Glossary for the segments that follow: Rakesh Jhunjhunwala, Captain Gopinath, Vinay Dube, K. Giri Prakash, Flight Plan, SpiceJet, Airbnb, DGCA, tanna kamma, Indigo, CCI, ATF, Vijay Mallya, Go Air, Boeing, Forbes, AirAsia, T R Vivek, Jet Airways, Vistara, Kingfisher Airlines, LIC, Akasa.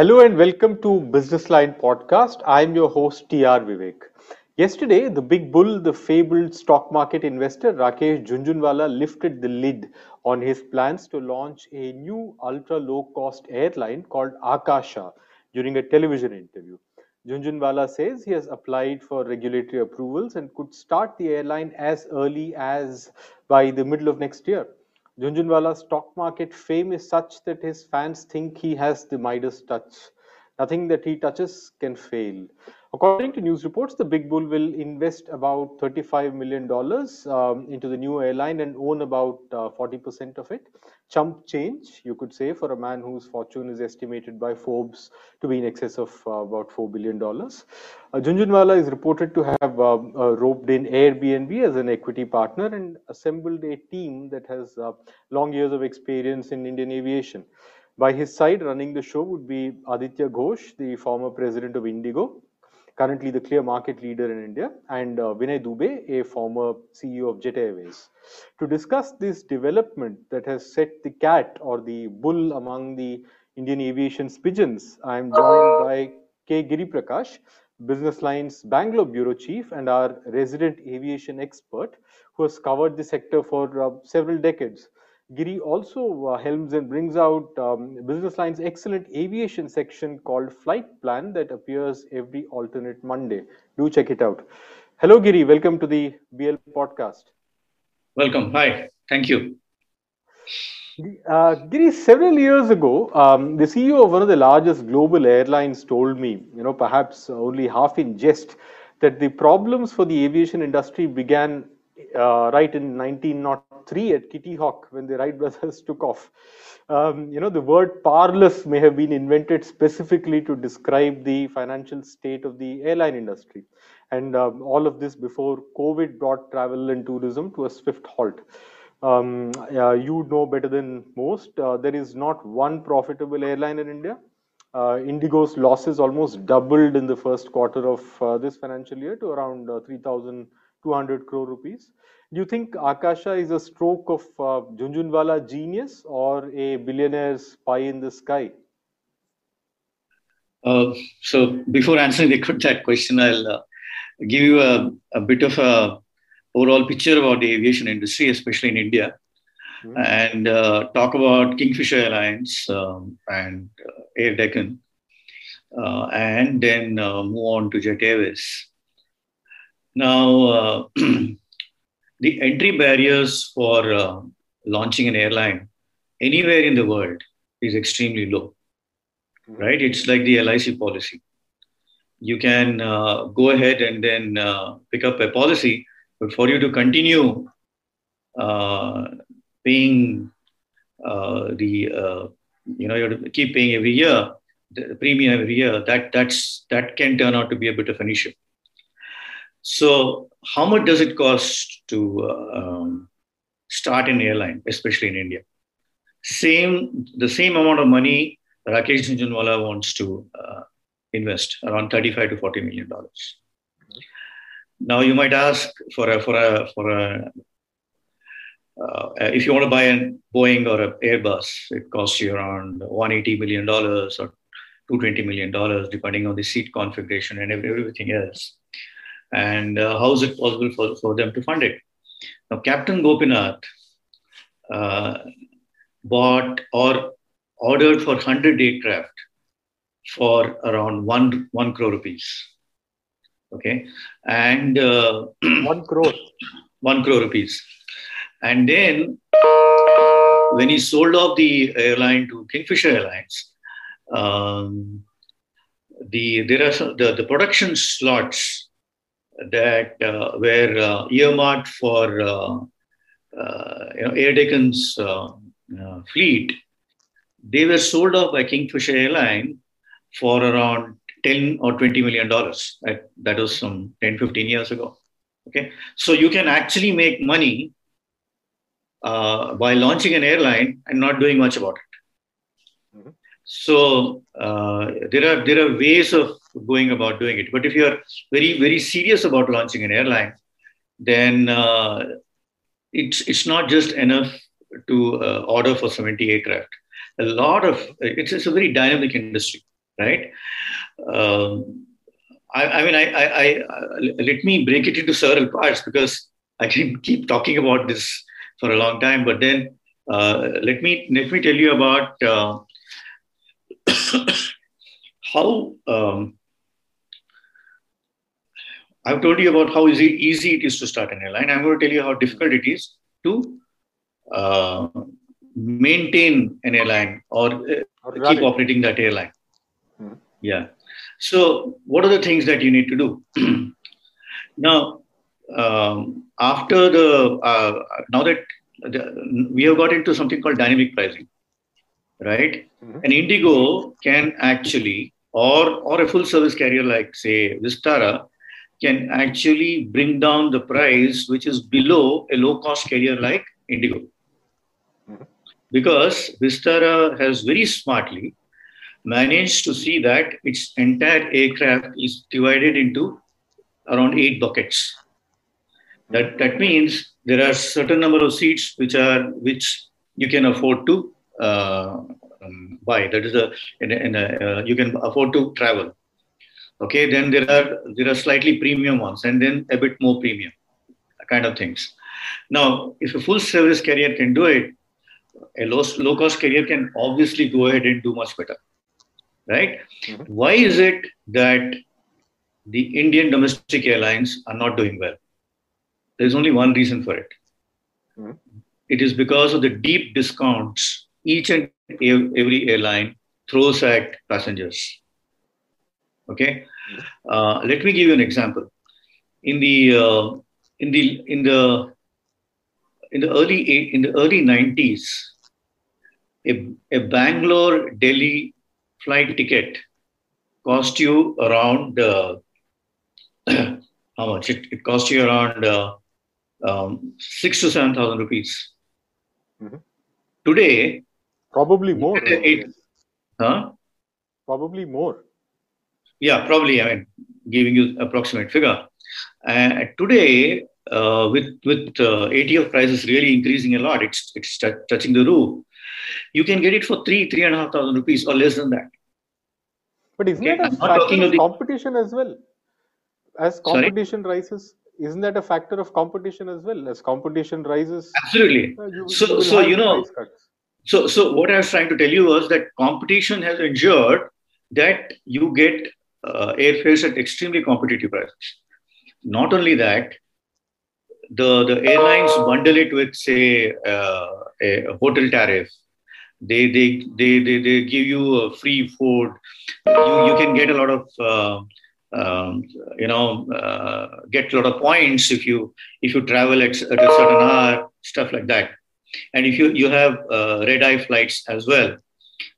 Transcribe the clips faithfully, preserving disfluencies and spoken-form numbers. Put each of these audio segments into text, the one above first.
Hello and welcome to BusinessLine podcast. I'm your host T R Vivek. Yesterday, the big bull, the fabled stock market investor Rakesh Jhunjhunwala lifted the lid on his plans to launch a new ultra-low-cost airline called Akasa during a television interview. Jhunjhunwala says he has applied for regulatory approvals and could start the airline as early as by the middle of next year. Jhunjhunwala's stock market fame is such that his fans think he has the Midas touch. Nothing that he touches can fail. According to news reports, the big bull will invest about thirty-five million dollars um, into the new airline and own about uh, forty percent of it. Chump change, you could say, for a man whose fortune is estimated by Forbes to be in excess of uh, about four billion dollars. Uh, Jhunjhunwala is reported to have uh, uh, roped in Airbnb as an equity partner and assembled a team that has uh, long years of experience in Indian aviation. By his side, running the show would be Aditya Ghosh, the former president of Indigo, currently the clear market leader in India, and uh, Vinay Dube, a former C E O of Jet Airways. To discuss this development that has set the cat or the bull among the Indian aviation's pigeons, I am joined by K. Giri Prakash, BusinessLine's Bangalore Bureau Chief and our resident aviation expert who has covered the sector for uh, several decades. Giri also uh, helms and brings out um, BusinessLine's excellent aviation section called Flight Plan that appears every alternate Monday. Do check it out. Hello, Giri. Welcome to the B L podcast. Welcome. Hi. Thank you. Uh, Giri, several years ago, um, the C E O of one of the largest global airlines told me, you know, perhaps only half in jest, that the problems for the aviation industry began Uh, right in nineteen oh three at Kitty Hawk when the Wright Brothers took off. Um, you know, the word parlous may have been invented specifically to describe the financial state of the airline industry. And um, all of this before COVID brought travel and tourism to a swift halt. Um, uh, you know better than most, uh, there is not one profitable airline in India. Uh, Indigo's losses almost doubled in the first quarter of uh, this financial year to around uh, three thousand two hundred crore rupees. Do you think Akasa is a stroke of uh, Jhunjhunwala genius or a billionaire's pie in the sky? Uh, so before answering that question, I'll uh, give you a, a bit of a overall picture about the aviation industry, especially in India, mm-hmm. and uh, talk about Kingfisher Airlines um, and uh, Air Deccan, uh, and then uh, move on to Jet Airways. Now, uh, the entry barriers for uh, launching an airline anywhere in the world is extremely low, right? It's like the L I C policy. You can uh, go ahead and then uh, pick up a policy, but for you to continue uh, paying uh, the, uh, you know, you have to keep paying every year, the premium every year, that, that's, that can turn out to be a bit of an issue. So how much does it cost to uh, um, start an airline, especially in India? Same, the same amount of money Rakesh Jhunjhunwala wants to uh, invest, around thirty-five to forty million dollars. Now you might ask for a, for a, for a, uh, if you want to buy a Boeing or an Airbus, it costs you around one hundred eighty million dollars or two hundred twenty million dollars, depending on the seat configuration and everything else. And uh, how is it possible for, for them to fund it? Now, Captain Gopinath uh, bought or ordered for one hundred aircraft for around one, one crore rupees. Okay. And uh, one crore. One crore rupees. And then when he sold off the airline to Kingfisher Airlines, um, the, there are some, the, the production slots that uh, were uh, earmarked for uh, uh, you know, Air Deccan's uh, uh, fleet. They were sold off by Kingfisher Airline for around ten or twenty million dollars. That was some ten, fifteen years ago. Okay, so you can actually make money uh, by launching an airline and not doing much about it. Mm-hmm. So uh, there are there are ways of going about doing it, but if you are very very serious about launching an airline, then uh, it's it's not just enough to uh, order for seventy aircraft. A lot of it's, it's a very dynamic industry, right? Um, I, I mean, I, I, I let me break it into several parts, because I can keep talking about this for a long time. But then uh, let me let me tell you about uh, how um, I've told you about how easy, easy it is to start an airline. I'm going to tell you how difficult it is to uh, maintain an airline or uh, keep operating that airline. Hmm. Yeah. So what are the things that you need to do? Now, um, after the, uh, now that the, we have got into something called dynamic pricing, right? Mm-hmm. And Indigo can actually, or, or a full service carrier like say Vistara, can actually bring down the price, which is below a low cost carrier like Indigo. Mm-hmm. Because Vistara has very smartly managed to see that its entire aircraft is divided into around eight buckets. That, that means there are certain number of seats which are which you can afford to uh, um, buy. That is a, in a, in a uh, you can afford to travel. Okay, then there are there are slightly premium ones, and then a bit more premium kind of things. Now, if a full service carrier can do it, a low low cost carrier can obviously go ahead and do much better. Right? Mm-hmm. Why is it that the Indian domestic airlines are not doing well? There's only one reason for it. Mm-hmm. It is because of the deep discounts each and every airline throws at passengers. Okay. Mm-hmm. Uh, let me give you an example. In the uh, in the in the in the early in the early nineties, a, a Bangalore Delhi flight ticket cost you around, uh, how much? It, it cost you around uh, um, six to seven thousand rupees. Mm-hmm. Today, probably more. It, it, huh? Probably more. Yeah, probably. I mean, giving you approximate figure. Uh, today, uh, with with uh, A T F prices really increasing a lot, it's it's t- touching the roof. You can get it for three, three and a half thousand rupees or less than that. But isn't okay, that a factor of the... competition as well? As competition Sorry? rises, isn't that a factor of competition as well? As competition rises, absolutely. Uh, you, so, you so you know, so so what I was trying to tell you was that competition has ensured that you get uh, airfares at extremely competitive prices. Not only that, the the airlines bundle it with say uh, a hotel tariff. They, they they they they give you a free food. You you can get a lot of uh, um, you know uh, get a lot of points if you if you travel at, at a certain hour, stuff like that. And if you you have uh, red eye flights as well.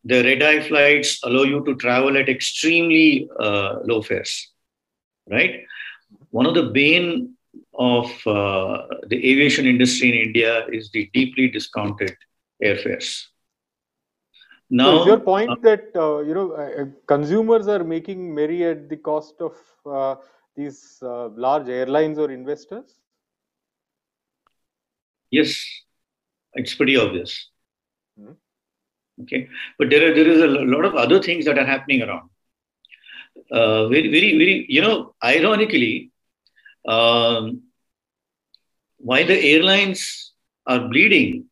The red eye flights allow you to travel at extremely uh, low fares, right? One of the bane of uh, the aviation industry in India is the deeply discounted airfares. Now, so is your point uh, that uh, you know uh, consumers are making merry at the cost of uh, these uh, large airlines or investors? Yes, it's pretty obvious. Hmm. Okay, but there are there is a lot of other things that are happening around. Uh, very very very you know ironically, um, why the airlines are bleeding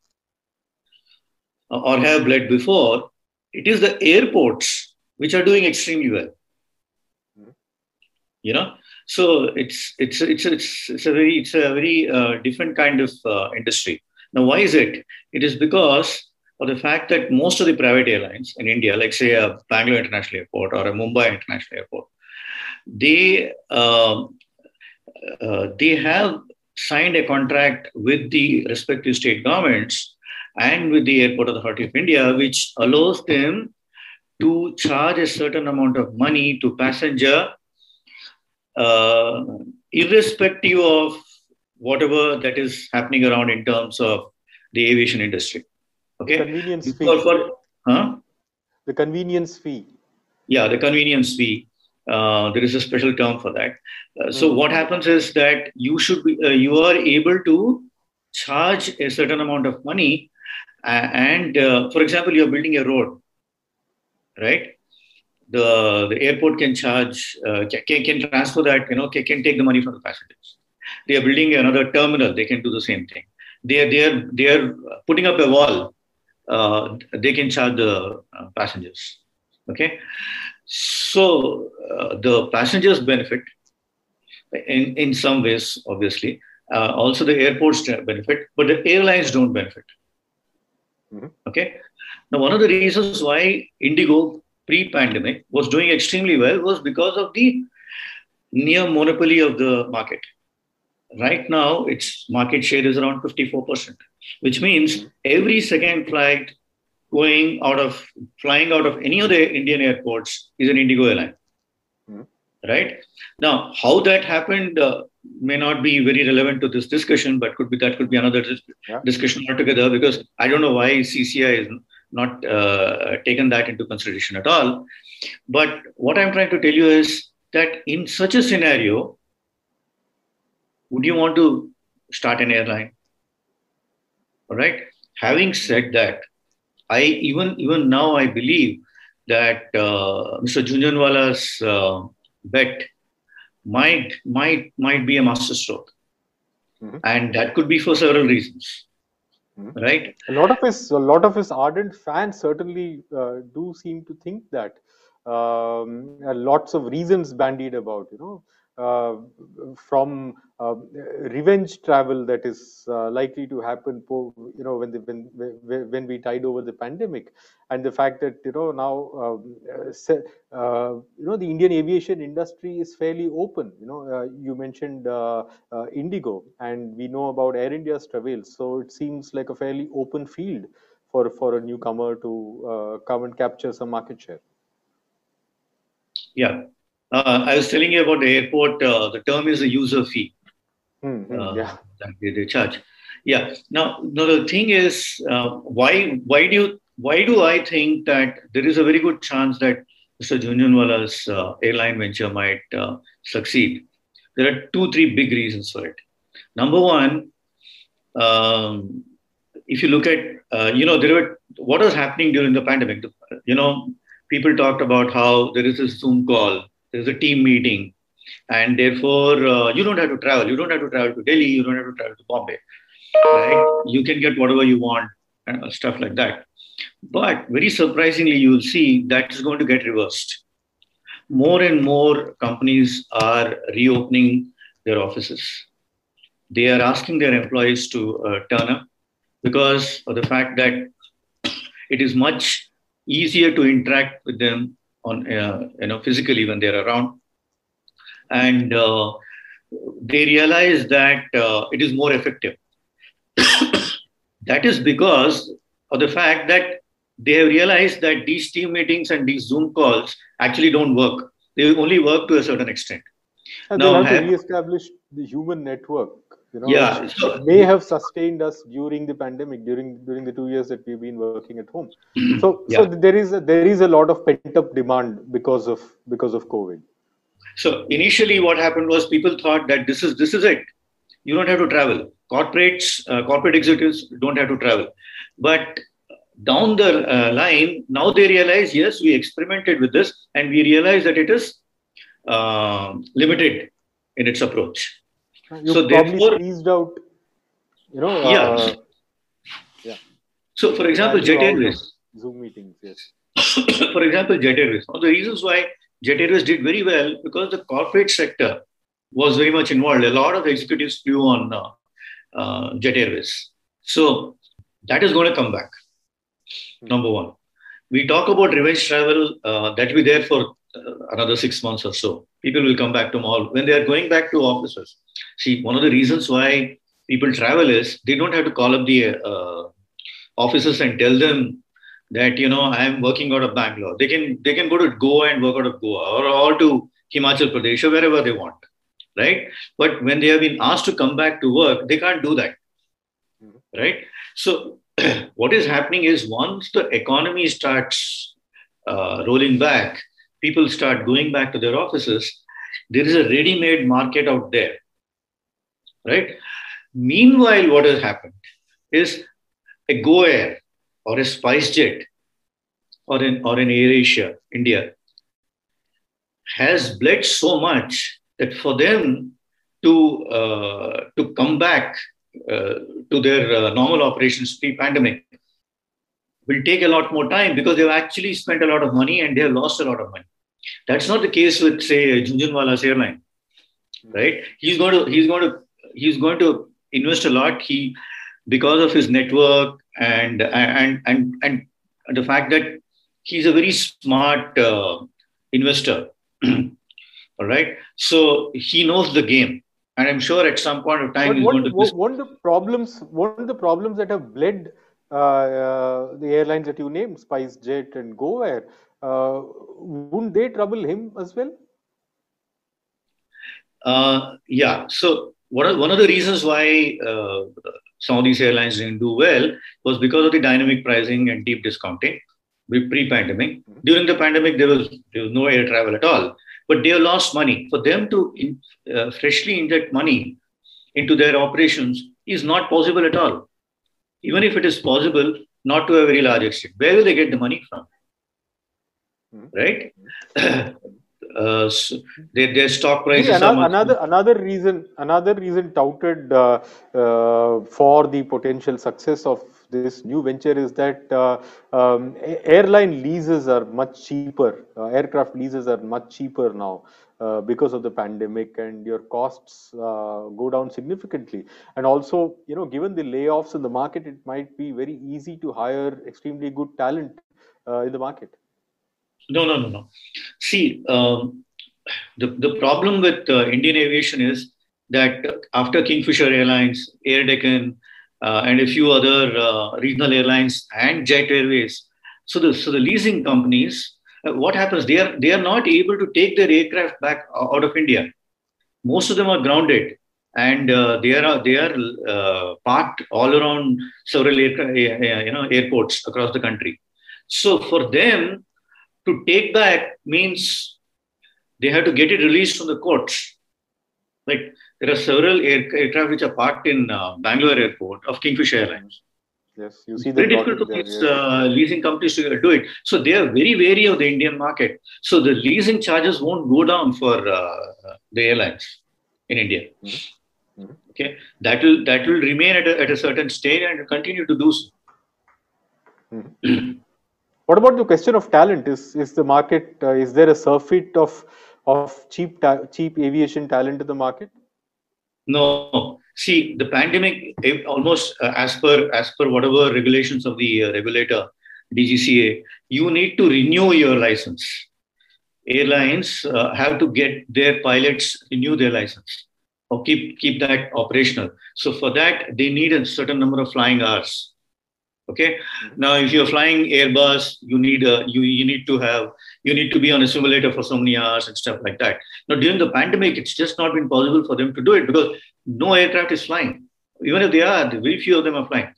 or have bled before. It is the airports which are doing extremely well. Mm-hmm. You know, so it's it's it's it's, it's a very it's a very uh, different kind of uh, industry. Now, why is it? It is because of the fact that most of the private airlines in India, like say a Bangalore International Airport or a Mumbai International Airport, they um, uh, they have signed a contract with the respective state governments and with the Airport Authority of India, which allows them to charge a certain amount of money to passenger, uh, irrespective of whatever that is happening around in terms of the aviation industry. Okay. The convenience fee. For, for, huh? The convenience fee. Yeah, the convenience fee. Uh, there is a special term for that. Uh, mm. So what happens is that you should be, uh, you are able to charge a certain amount of money. Uh, and uh, for example, you're building a road, right? the, the airport can charge, uh, can, can transfer that, you know, can, can take the money from the passengers. They are building another terminal. They can do the same thing. They are, they are, they are putting up a wall. Uh, they can charge the passengers. Okay. So uh, the passengers benefit in, in some ways, obviously. Uh, also the airports benefit, but the airlines don't benefit. Mm-hmm. Okay. Now, one of the reasons why Indigo pre-pandemic was doing extremely well was because of the near monopoly of the market. Right now, its market share is around fifty-four percent, which means every second flight going out of, flying out of any of the Indian airports is an Indigo airline. Mm-hmm. Right? Now, how that happened uh, may not be very relevant to this discussion, but could be that could be another dis yeah. discussion altogether, because I don't know why C C I is not uh, taken that into consideration at all. But what I'm trying to tell you is that in such a scenario, would you want to start an airline? All right. Having said that, I even, even now I believe that uh, Mister Jhunjhunwala's uh, bet might might might be a masterstroke, mm-hmm. and that could be for several reasons, mm-hmm. right? A lot of his a lot of his ardent fans certainly uh, do seem to think that. Um, lots of reasons bandied about, you know, uh, from uh, revenge travel that is uh, likely to happen, you know, when the when when we tide over the pandemic, and the fact that, you know, now uh, uh, you know, the Indian aviation industry is fairly open. You know, uh, you mentioned uh, uh, Indigo, and we know about Air India's travails, so it seems like a fairly open field for for a newcomer to uh, come and capture some market share. Yeah, uh, I was telling you about the airport. Uh, the term is a user fee. Mm-hmm, uh, yeah, that they, they charge. Yeah. Now, now the thing is, uh, why why do you, why do I think that there is a very good chance that Mister Jhunjhunwala's uh, airline venture might uh, succeed? There are two, three big reasons for it. Number one, um, if you look at uh, you know, there were what was happening during the pandemic. The, you know. People talked about how there is a Zoom call, there is a team meeting, and therefore uh, you don't have to travel. You don't have to travel to Delhi. You don't have to travel to Bombay. Right? You can get whatever you want and stuff like that. But very surprisingly, you'll see that is going to get reversed. More and more companies are reopening their offices. They are asking their employees to uh, turn up because of the fact that it is much easier to interact with them on, uh, you know, physically when they're around. And uh, they realize that uh, it is more effective. That is because of the fact that they have realized that these team meetings and these Zoom calls actually don't work. They only work to a certain extent. And now, they have to reestablish the human network, you know, yeah, which so, may have sustained us during the pandemic, during during the two years that we've been working at home. So, yeah. so there is a, there is a lot of pent up demand because of because of COVID. So initially, what happened was people thought that this is this is it. You don't have to travel. Corporates, uh, corporate executives don't have to travel. But down the uh, line, now they realize, yes, we experimented with this, and we realize that it is uh, limited in its approach. You so therefore, squeezed out, you know. Yeah. Uh, yeah. So, for example, and Jet Airways. Zoom meetings, yes. For example, Jet Airways. One of the reasons why Jet Airways did very well because the corporate sector was very much involved. A lot of executives flew on uh, uh, Jet Airways. So that is going to come back. Hmm. Number one, we talk about revenge travel. Uh, that will be there for uh, another six months or so. People will come back to mall when they are going back to offices. See, one of the reasons why people travel is they don't have to call up the uh, offices and tell them that, you know, I am working out of Bangalore. They can they can go to Goa and work out of Goa, or, or to Himachal Pradesh or wherever they want, right? But when they have been asked to come back to work, they can't do that, mm-hmm. right? So what is happening is once the economy starts uh, rolling back, people start going back to their offices. There is a ready-made market out there. Right. Meanwhile, what has happened is a Go Air or a SpiceJet or an or an AirAsia India has bled so much that for them to, uh, to come back uh, to their uh, normal operations pre-pandemic will take a lot more time, because they've actually spent a lot of money and they have lost a lot of money. That's not the case with, say, Jhunjhunwala's airline, right? He's going to, he's going to, he's going to invest a lot. He, because of his network and, and, and, and the fact that he's a very smart uh, investor, all right? So he knows the game. And I'm sure at some point of time, but he's won't, going to... Won't, won't the problems, won't the problems that have bled uh, uh, the airlines that you named, SpiceJet and Go Air, Uh, wouldn't they trouble him as well? Uh, yeah. So what are, one of the reasons why uh, some of these airlines didn't do well was because of the dynamic pricing and deep discounting pre-pandemic. Mm-hmm. During the pandemic, there was, there was no air travel at all, but they lost money. For them to in, uh, freshly inject money into their operations is not possible at all. Even if it is possible, not to a very large extent. Where will they get the money from? Right? Uh, so they, their stock prices. See, another, another another reason another reason touted uh, uh, for the potential success of this new venture is that uh, um, airline leases are much cheaper. Uh, aircraft leases are much cheaper now uh, because of the pandemic, and your costs uh, go down significantly. And also, you know, given the layoffs in the market, it might be very easy to hire extremely good talent uh, in the market. No, no, no, no. See, um, the, the problem with uh, Indian aviation is that after Kingfisher Airlines, Air Deccan, uh, and a few other uh, regional airlines and Jet Airways, so the, so the leasing companies, uh, what happens? They are, they are not able to take their aircraft back out of India. Most of them are grounded, and uh, they are, they are uh, parked all around several air, you know, airports across the country. So for them, to take back means they have to get it released from the courts. Like there are several air, aircraft which are parked in uh, Bangalore airport of Kingfisher Airlines. Yes, you see that. Very difficult to get uh, leasing companies to do it. So they are very wary of the Indian market. So the leasing charges won't go down for uh, the airlines in India. Mm-hmm. Mm-hmm. Okay, that will that will remain at a, at a certain stage and continue to do so. Mm-hmm. What about the question of talent? Is is the market? Uh, is there a surfeit of of cheap cheap aviation talent in the market? No. See, the pandemic almost uh, as per as per whatever regulations of the uh, regulator, D G C A, you need to renew your license. Airlines uh, have to get their pilots renew their license or keep keep that operational. So for that, they need a certain number of flying hours. Okay. Now, if you're flying Airbus, you need a, you you need to have you need to be on a simulator for so many hours and stuff like that. Now, during the pandemic, it's just not been possible for them to do it because no aircraft is flying. Even if they are, very few of them are flying.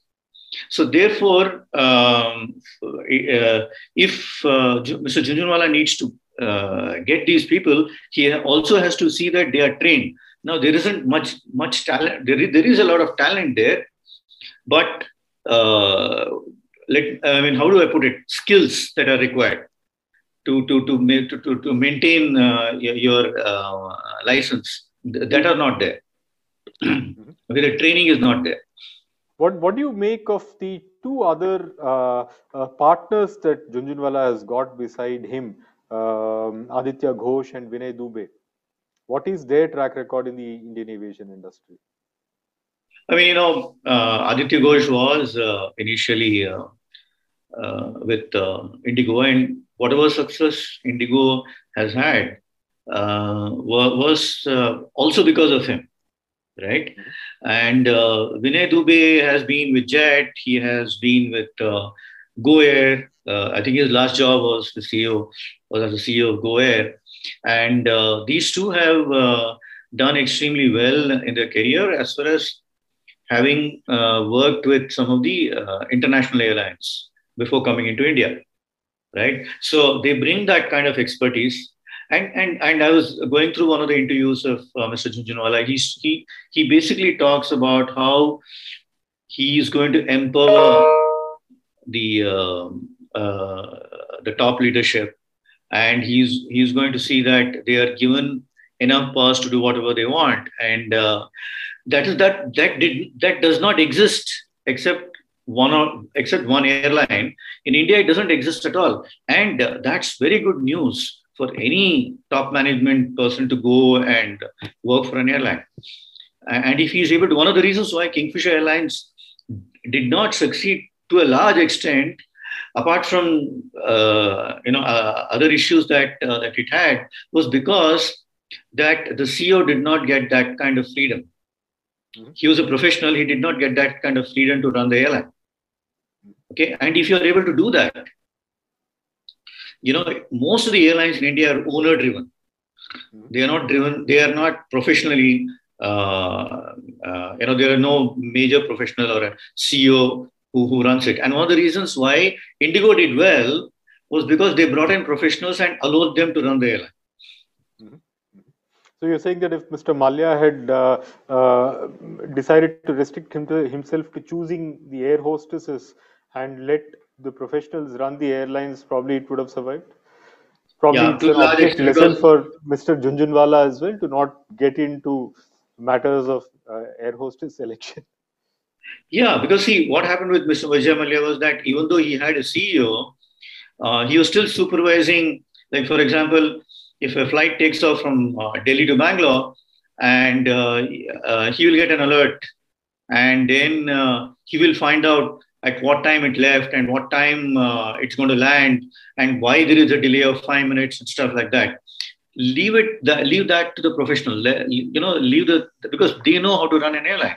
So, therefore, um, uh, if uh, Mister Jhunjhunwala needs to uh, get these people, he also has to see that they are trained. Now, there isn't much much talent. There is, there is a lot of talent there, but Uh, let I mean, how do I put it? Skills that are required to to to to to, to maintain uh, your, your uh, license that are not there. Mm-hmm. Okay, the training is not there. What what do you make of the two other uh, uh, partners that Jhunjhunwala has got beside him, um, Aditya Ghosh and Vinay Dube? What is their track record in the Indian aviation industry? I mean, you know, uh, Aditya Ghosh was uh, initially uh, uh, with uh, Indigo, and whatever success Indigo has had uh, was uh, also because of him, right? And uh, Vinay Dube has been with Jet, he has been with uh, Go Air. Uh, I think his last job was the C E O, was as the C E O of Go Air. And uh, these two have uh, done extremely well in their career as far as having uh, worked with some of the uh, international airlines before coming into India, right? So they bring that kind of expertise. And and and I was going through one of the interviews of uh, Mister Jhunjhunwala. He, he, he basically talks about how he is going to empower the, uh, uh, the top leadership and he's he's going to see that they are given enough powers to do whatever they want, and uh, that is that that did that does not exist except one or except one airline in India. It doesn't exist at all, and uh, that's very good news for any top management person to go and work for an airline. And if he is able to, one of the reasons why Kingfisher Airlines did not succeed to a large extent, apart from uh, you know uh, other issues that uh, that it had, was because that the C E O did not get that kind of freedom. Mm-hmm. He was a professional; he did not get that kind of freedom to run the airline. Okay, and if you are able to do that, you know most of the airlines in India are owner-driven. Mm-hmm. They are not driven. They are not professionally. Uh, uh, you know, there are no major professional or a C E O who, who runs it. And one of the reasons why Indigo did well was because they brought in professionals and allowed them to run the airline. Mm-hmm. So you're saying that if Mister Mallya had uh, uh, decided to restrict him to himself to choosing the air hostesses and let the professionals run the airlines, probably it would have survived? Probably yeah, it's an object lesson for Mister Jhunjhunwala as well to not get into matters of uh, air hostess selection. Yeah, because see, what happened with Mister Vijay Mallya was that even though he had a C E O, uh, he was still supervising. Like, for example, if a flight takes off from uh, Delhi to Bangalore, and uh, uh, he will get an alert, and then uh, he will find out at what time it left and what time uh, it's going to land and why there is a delay of five minutes and stuff like that. Leave it, the, leave that to the professional. You know, leave the because they know how to run an airline.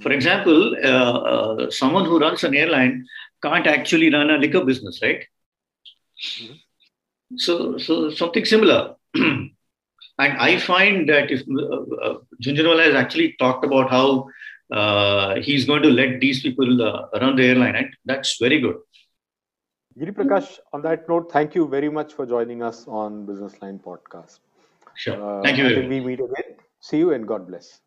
For example, uh, uh, someone who runs an airline can't actually run a liquor business, right? Mm-hmm. So, so something similar. And I find that if uh, uh, Jhunjhunwala has actually talked about how uh, he's going to let these people uh, run the airline, and that's very good. Giri Prakash, on that note, thank you very much for joining us on Business Line Podcast. Sure. Uh, thank you. Until we meet again, see you and God bless.